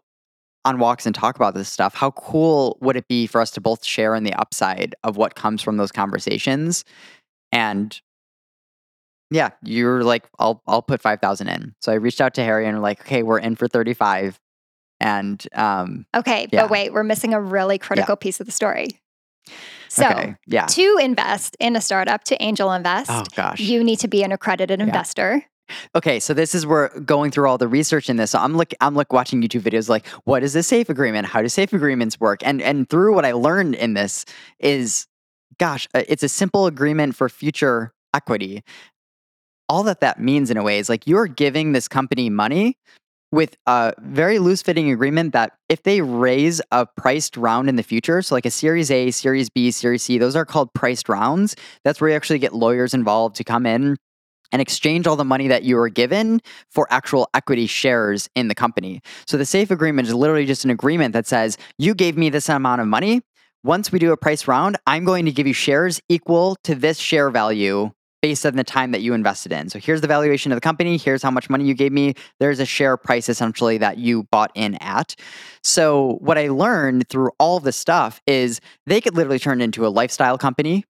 on walks and talk about this stuff. How cool would it be for us to both share in the upside of what comes from those conversations? And yeah, you're like, I'll I'll put five thousand in. So I reached out to Harry and we're like, okay, we're in for thirty-five. And um, okay, yeah. but wait, we're missing a really critical yeah. piece of the story. So okay, yeah. to invest in a startup, to angel invest, oh, gosh. you need to be an accredited yeah. investor. Okay, so this is where going through all the research in this. So I'm like, I'm like watching YouTube videos like, what is a SAFE agreement? How do SAFE agreements work? And and through what I learned in this is, gosh, it's a simple agreement for future equity. All that that means in a way is like you're giving this company money with a very loose-fitting agreement that if they raise a priced round in the future, so like a Series A, Series B, Series C, those are called priced rounds. That's where you actually get lawyers involved to come in and exchange all the money that you were given for actual equity shares in the company. So the SAFE agreement is literally just an agreement that says, you gave me this amount of money. Once we do a price round, I'm going to give you shares equal to this share value based on the time that you invested in. So here's the valuation of the company. Here's how much money you gave me. There's a share price essentially that you bought in at. So what I learned through all this stuff is they could literally turn into a lifestyle company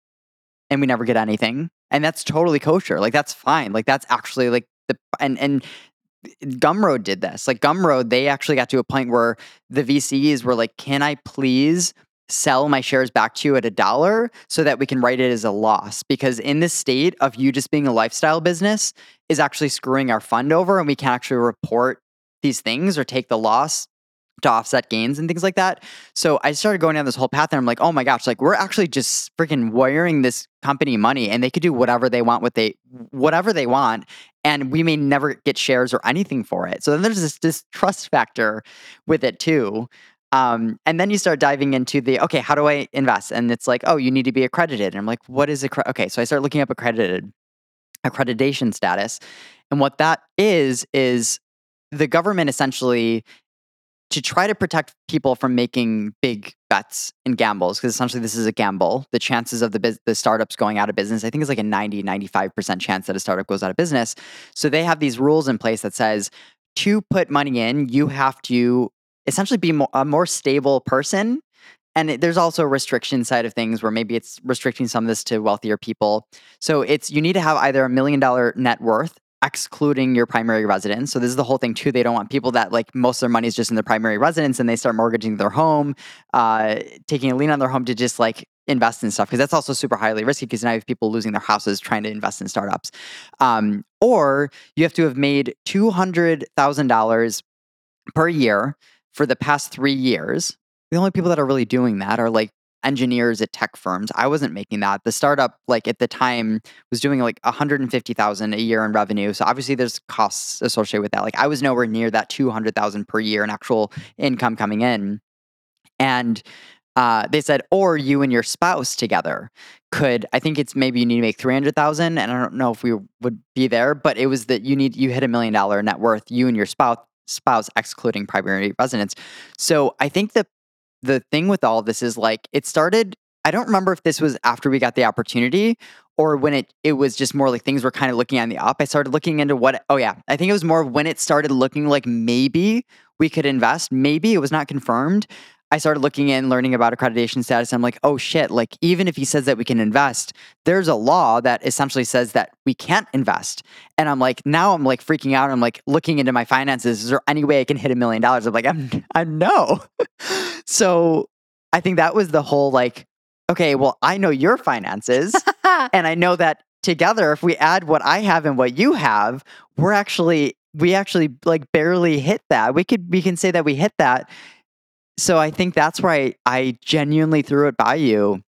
and we never get anything. And that's totally kosher. Like, that's fine. Like, that's actually like the, and, and Gumroad did this. Like, Gumroad, they actually got to a point where the V Cs were like, can I please sell my shares back to you at a dollar so that we can write it as a loss? Because in this state of you just being a lifestyle business is actually screwing our fund over and we can't actually report these things or take the loss to offset gains and things like that. So I started going down this whole path and I'm like, oh my gosh, like we're actually just freaking wiring this company money and they could do whatever they want with they, whatever they want. And we may never get shares or anything for it. So then there's this, this trust factor with it too. Um, and then you start diving into the, okay, how do I invest? And it's like, oh, you need to be accredited. And I'm like, what is accredited? Okay. So I start looking up accredited accreditation status. And what that is, is the government essentially to try to protect people from making big bets and gambles, because essentially this is a gamble. The chances of the biz- the startups going out of business, I think it's like a ninety, ninety-five percent chance that a startup goes out of business. So they have these rules in place that says to put money in, you have to essentially be more, a more stable person. And it, there's also a restriction side of things where maybe it's restricting some of this to wealthier people. So it's you need to have either a million dollar net worth excluding your primary residence. So this is the whole thing too. They don't want people that like most of their money is just in their primary residence and they start mortgaging their home, uh, taking a lien on their home to just like invest in stuff. Because that's also super highly risky because now you have people losing their houses trying to invest in startups. Um, or you have to have made two hundred thousand dollars per year for the past three years. The only people that are really doing that are like engineers at tech firms. I wasn't making that. The startup, like at the time, was doing like one hundred fifty thousand dollars a year in revenue. So obviously there's costs associated with that. Like I was nowhere near that two hundred thousand dollars per year in actual income coming in. And uh, they said, or you and your spouse together could, I think it's maybe you need to make three hundred thousand dollars. And I don't know if we would be there, but it was that you need, you hit a million dollar net worth, you and your spouse, spouse excluding primary residence. So I think the The thing with all of this is like it started, I don't remember if this was after we got the opportunity or when it it was just more like things were kind of looking on the up. I started looking into what, oh yeah, I think it was more when it started looking like maybe we could invest. Maybe it was not confirmed. I started looking in, learning about accreditation status. I'm like, oh shit, like even if he says that we can invest, there's a law that essentially says that we can't invest. And I'm like, now I'm like freaking out. I'm like looking into my finances. Is there any way I can hit a million dollars? I'm like, I'm, I know. So I think that was the whole like, okay, well, I know your finances and I know that together, if we add what I have and what you have, we're actually, we actually like barely hit that. We could, we can say that we hit that. So I think that's where I, I genuinely threw it by you,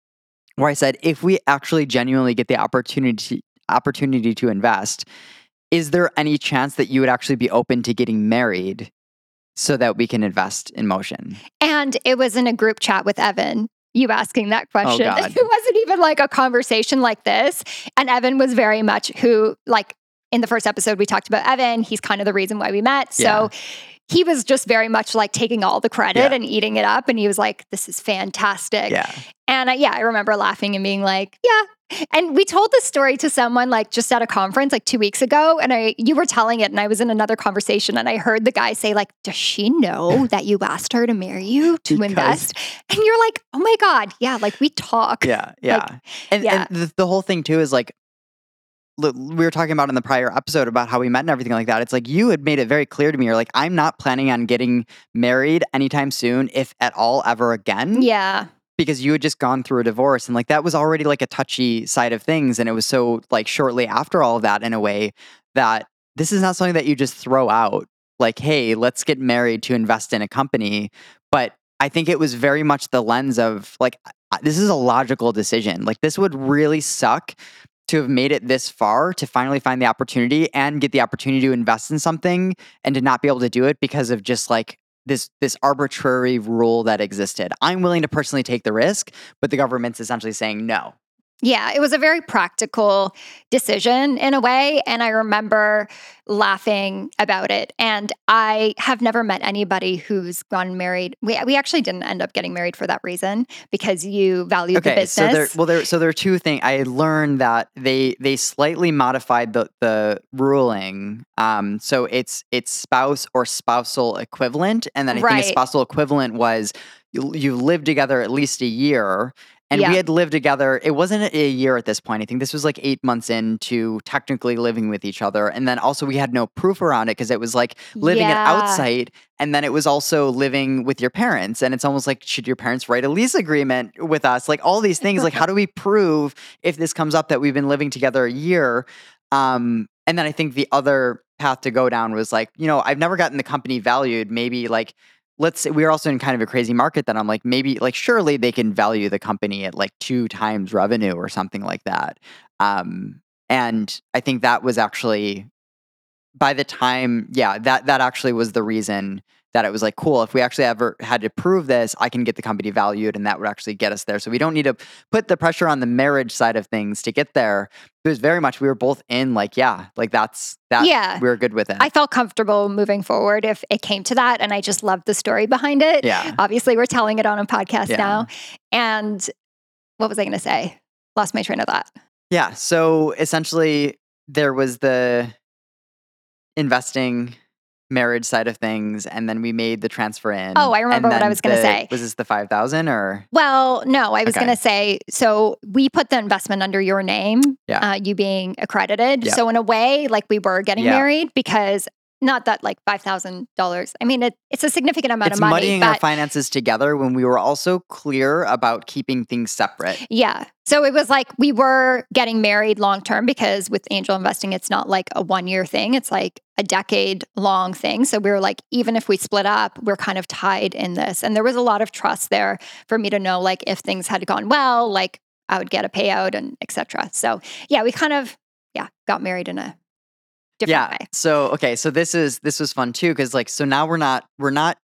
where I said, if we actually genuinely get the opportunity opportunity to invest, is there any chance that you would actually be open to getting married so that we can invest in Motion? And it was in a group chat with Evan, you asking that question. Oh, it wasn't even like a conversation like this. And Evan was very much who, like in the first episode, we talked about Evan. He's kind of the reason why we met. So. Yeah. He was just very much like taking all the credit yeah. and eating it up. And he was like, this is fantastic. Yeah. And I, yeah, I remember laughing and being like, yeah. And we told this story to someone like just at a conference like two weeks ago. And I, you were telling it and I was in another conversation and I heard the guy say like, does she know that you asked her to marry you to because... invest? And you're like, oh my God. Yeah. Like we talk. Yeah. Yeah. Like, and, yeah. and the, the whole thing too is like, we were talking about in the prior episode about how we met and everything like that. It's like you had made it very clear to me. You're like, I'm not planning on getting married anytime soon, if at all, ever again. Yeah. Because you had just gone through a divorce and like that was already like a touchy side of things. And it was so like shortly after all of that in a way that this is not something that you just throw out like, hey, let's get married to invest in a company. But I think it was very much the lens of like, this is a logical decision. Like this would really suck to have made it this far to finally find the opportunity and get the opportunity to invest in something and to not be able to do it because of just like this this arbitrary rule that existed. I'm willing to personally take the risk, but the government's essentially saying no. Yeah, it was a very practical decision in a way. And I remember laughing about it. And I have never met anybody who's gone married. We we actually didn't end up getting married for that reason because you valued okay, the business. So there, well, there, so there are two things. I learned that they they slightly modified the the ruling. Um, so it's it's spouse or spousal equivalent, and then I right. think a spousal equivalent was you, you lived together at least a year. And yeah. we had lived together. It wasn't a year at this point. I think this was like eight months into technically living with each other. And then also we had no proof around it because it was like living yeah. at outside. And then it was also living with your parents. And it's almost like, should your parents write a lease agreement with us? Like all these things, like how do we prove if this comes up that we've been living together a year? Um, and then I think the other path to go down was like, you know, I've never gotten the company valued. Maybe like let's say we're also in kind of a crazy market that I'm like, maybe like, surely they can value the company at like two times revenue or something like that. Um, and I think that was actually by the time, yeah, that, that actually was the reason that it was like, cool, if we actually ever had to prove this, I can get the company valued and that would actually get us there. So we don't need to put the pressure on the marriage side of things to get there. It was very much, we were both in like, yeah, like that's, that yeah. we were good with it. I felt comfortable moving forward if it came to that. And I just loved the story behind it. Yeah. Obviously we're telling it on a podcast yeah. now. And what was I going to say? Lost my train of thought. Yeah. So essentially there was the investing marriage side of things, and then we made the transfer in. Oh, I remember what I was going to say. Was this the five thousand or? Well, no, I was okay. going to say, so we put the investment under your name, yeah. uh, you being accredited. Yeah. So in a way, like we were getting yeah. married, because not that like five thousand dollars. I mean, it, it's a significant amount it's of money. It's muddying but... our finances together when we were also clear about keeping things separate. Yeah. So it was like we were getting married long-term, because with angel investing, it's not like a one-year thing. It's like a decade-long thing. So we were like, even if we split up, we're kind of tied in this. And there was a lot of trust there for me to know, like, if things had gone well, like, I would get a payout and et cetera. So yeah, we kind of, yeah, got married in a different yeah. way. So, okay. So this is, this was fun too. Cause like, so now we're not, we're not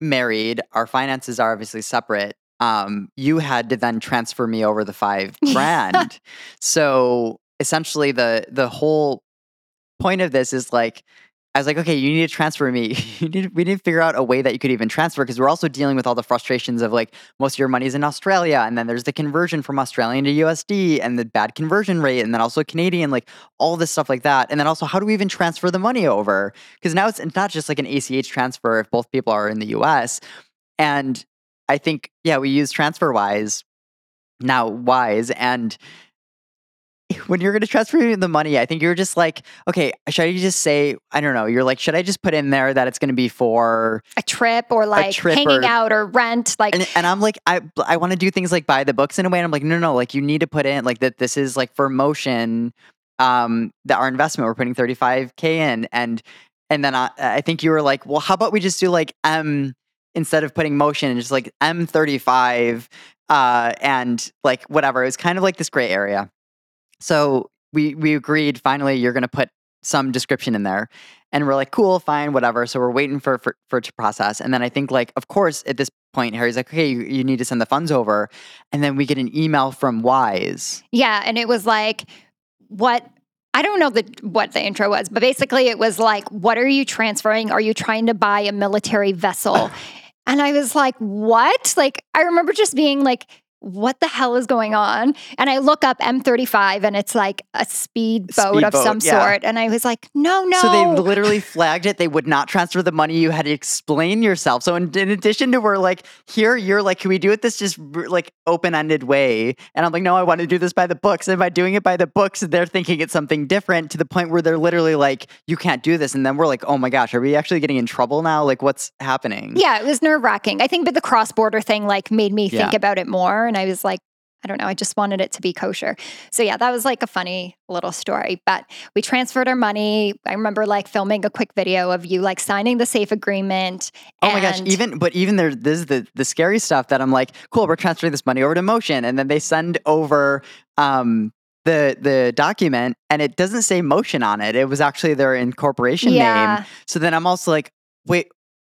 married. Our finances are obviously separate. Um, you had to then transfer me over the five grand. So essentially the, the whole point of this is like, I was like, okay, you need to transfer me. You need, we need to figure out a way that you could even transfer, because we're also dealing with all the frustrations of like, most of your money's in Australia, and then there's the conversion from Australian to U S D and the bad conversion rate, and then also Canadian, like all this stuff like that. And then also, how do we even transfer the money over? Because now it's, it's not just like an A C H transfer if both people are in the U S. And I think, yeah, we use TransferWise, now Wise, and when you're going to transfer the money, I think you're just like, okay, should I just say, I don't know, you're like, should I just put in there that it's going to be for a trip or like trip hanging or, out or rent? Like, and, and I'm like, I I want to do things like buy the books in a way. And I'm like, no, no, like you need to put in like that. This is like for Motion, um, that our investment, we're putting thirty-five K in. And, and then I, I think you were like, well, how about we just do like, um, instead of putting Motion, just like M thirty-five, uh, and like whatever. It was kind of like this gray area. So we we agreed, finally, you're going to put some description in there. And we're like, cool, fine, whatever. So we're waiting for, for, for it to process. And then I think, like, of course, at this point, Harry's like, okay, you, you need to send the funds over. And then we get an email from Wise. Yeah, and it was like, what... I don't know the, what the intro was, but basically it was like, what are you transferring? Are you trying to buy a military vessel? And I was like, what? Like, I remember just being like... what the hell is going on? And I look up M thirty-five and it's like a speedboat speed of boat, some yeah. sort. And I was like, no, no. So they literally flagged it. They would not transfer the money. You had to explain yourself. So in, in addition to we're like, here, you're like, can we do it this just like open-ended way? And I'm like, no, I want to do this by the books. And by doing it by the books, they're thinking it's something different, to the point where they're literally like, you can't do this. And then we're like, oh my gosh, are we actually getting in trouble now? Like, what's happening? Yeah, it was nerve-wracking. I think but the cross-border thing like made me think yeah. about it more. And I was like, I don't know, I just wanted it to be kosher. So yeah, that was like a funny little story. But we transferred our money. I remember like filming a quick video of you like signing the SAFE agreement. Oh my gosh, even, but even there, this is the, the scary stuff that I'm like, cool, we're transferring this money over to Motion. And then they send over um, the the document and it doesn't say Motion on it. It was actually their incorporation yeah. name. So then I'm also like, wait,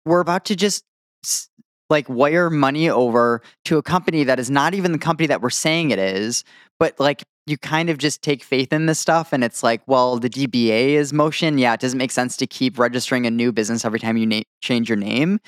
we're about to just... S- like wire money over to a company that is not even the company that we're saying it is, but like you kind of just take faith in this stuff. And it's like, well, the D B A is Motion. Yeah. It doesn't make sense to keep registering a new business every time you na- change your name.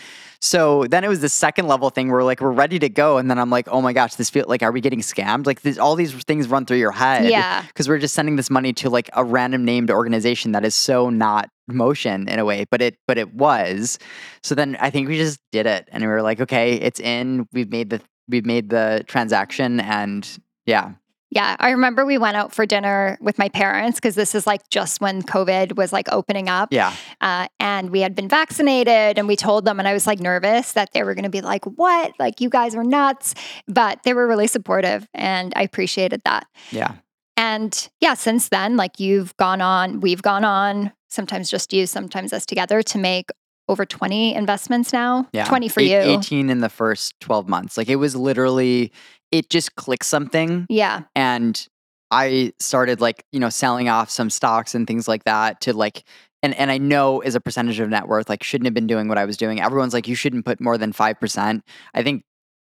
So then it was the second level thing where like, we're ready to go. And then I'm like, oh my gosh, this feels like, are we getting scammed? Like this, all these things run through your head. Yeah. Cause we're just sending this money to like a random named organization that is so not Motion in a way, but it, but it was. So then I think we just did it and we were like, okay, it's in, we've made the, we've made the transaction and yeah. Yeah, I remember we went out for dinner with my parents because this is like just when COVID was like opening up. Yeah. Uh, and we had been vaccinated and we told them, and I was like nervous that they were going to be like, what? Like you guys are nuts. But they were really supportive and I appreciated that. Yeah. And yeah, since then, like you've gone on, we've gone on, sometimes just you, sometimes us together to make over twenty investments now. Yeah. twenty for Eight, you. eighteen in the first twelve months. Like it was literally, it just clicked something. Yeah. And I started like, you know, selling off some stocks and things like that to like, and, and I know as a percentage of net worth, like shouldn't have been doing what I was doing. Everyone's like, you shouldn't put more than five percent. I think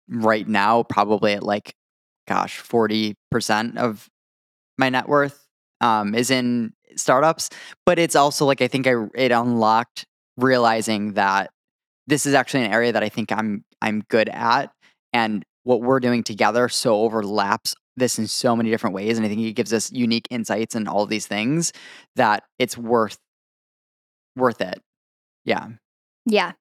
right now, probably at like, gosh, forty percent of my net worth um, is in startups. But it's also like, I think I it unlocked realizing that this is actually an area that I think I'm I'm good at. And what we're doing together so overlaps this in so many different ways. And I think it gives us unique insights and all these things that it's worth worth it. Yeah. Yeah.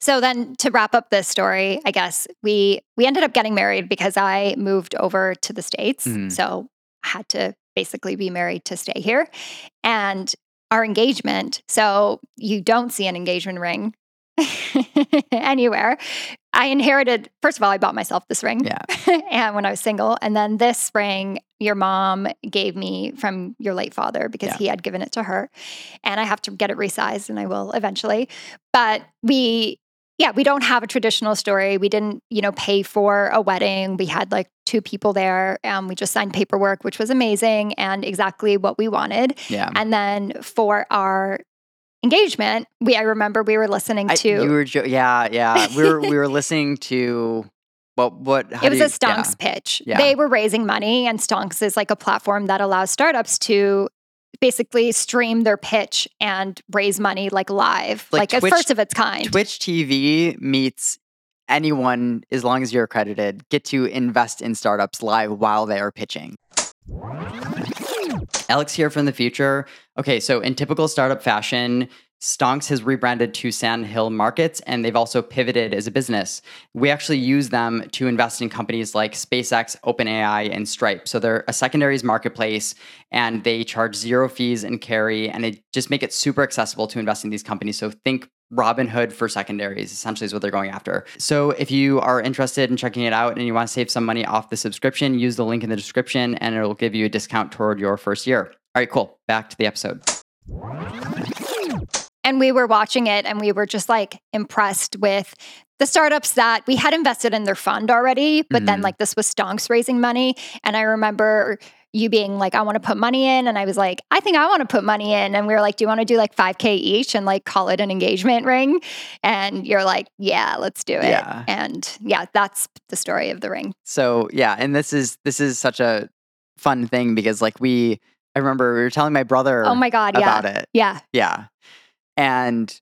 So then to wrap up this story, I guess we we ended up getting married because I moved over to the States. Mm-hmm. So I had to basically be married to stay here. And our engagement, so you don't see an engagement ring anywhere. I inherited, first of all, I bought myself this ring. Yeah. And when I was single. And then this ring, your mom gave me from your late father because yeah. he had given it to her. And I have to get it resized and I will eventually. But we, yeah, we don't have a traditional story. We didn't, you know, pay for a wedding. We had like two people there. Um, we just signed paperwork, which was amazing and exactly what we wanted. Yeah. And then for our engagement, we I remember we were listening to I, you were jo- yeah yeah we were we were listening to what what how it was you, a Stonks yeah. pitch. Yeah. They were raising money, and Stonks is like a platform that allows startups to basically stream their pitch and raise money like live, like, like Twitch, a first of its kind. Twitch T V meets anyone as long as you're accredited get to invest in startups live while they are pitching. Alex here from the future. Okay, so in typical startup fashion, Stonks has rebranded to Sand Hill Markets, and they've also pivoted as a business. We actually use them to invest in companies like SpaceX, OpenAI, and Stripe. So they're a secondaries marketplace, and they charge zero fees and carry, and they just make it super accessible to invest in these companies. So think Robinhood for secondaries, essentially is what they're going after. So if you are interested in checking it out and you want to save some money off the subscription, use the link in the description, and it'll give you a discount toward your first year. All right, cool. Back to the episode. And we were watching it and we were just like impressed with the startups that we had invested in their fund already, but mm-hmm. then like this was Stonks raising money. And I remember you being like, I want to put money in. And I was like, I think I want to put money in. And we were like, do you want to do like five K each and like call it an engagement ring? And you're like, yeah, let's do it. Yeah. And yeah, that's the story of the ring. So yeah. And this is, this is such a fun thing because like we, I remember we were telling my brother oh my God, about yeah. it. Yeah. Yeah. And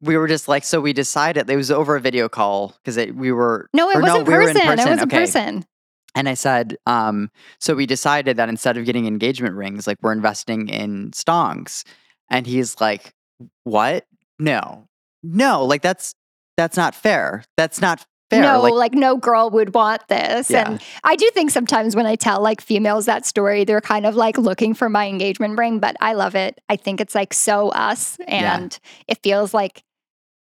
we were just like, so we decided it was over a video call because we were no, it was no, in we person. in person. It was okay. in person. And I said, um, so we decided that instead of getting engagement rings, like we're investing in Stonks. And he's like, what? No, no, like that's that's not fair. That's not. Fair. No, like, like no girl would want this. Yeah. And I do think sometimes when I tell like females that story, they're kind of like looking for my engagement ring, but I love it. I think it's like so us and yeah. it feels like,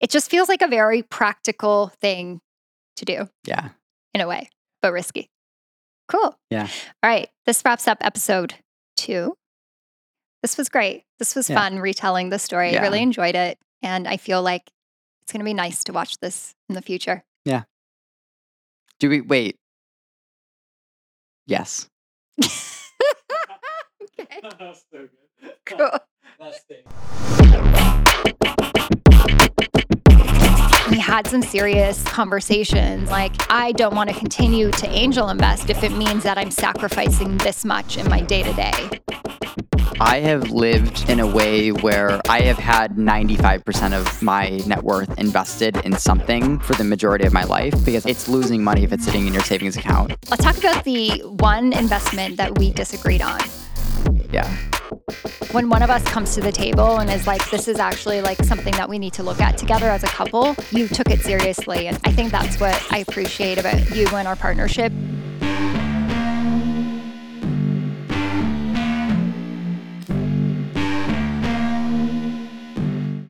it just feels like a very practical thing to do. Yeah. In a way, but risky. Cool. Yeah. All right. This wraps up episode two. This was great. This was yeah. fun retelling the story. Yeah. I really enjoyed it. And I feel like it's going to be nice to watch this in the future. Yeah. Do we wait? Yes. Okay. That's so good. Cool. That's we had some serious conversations. Like, I don't want to continue to angel invest if it means that I'm sacrificing this much in my day to day. I have lived in a way where I have had ninety-five percent of my net worth invested in something for the majority of my life because it's losing money if it's sitting in your savings account. Let's talk about the one investment that we disagreed on. Yeah. When one of us comes to the table and is like, this is actually like something that we need to look at together as a couple, you took it seriously. And I think that's what I appreciate about you and our partnership.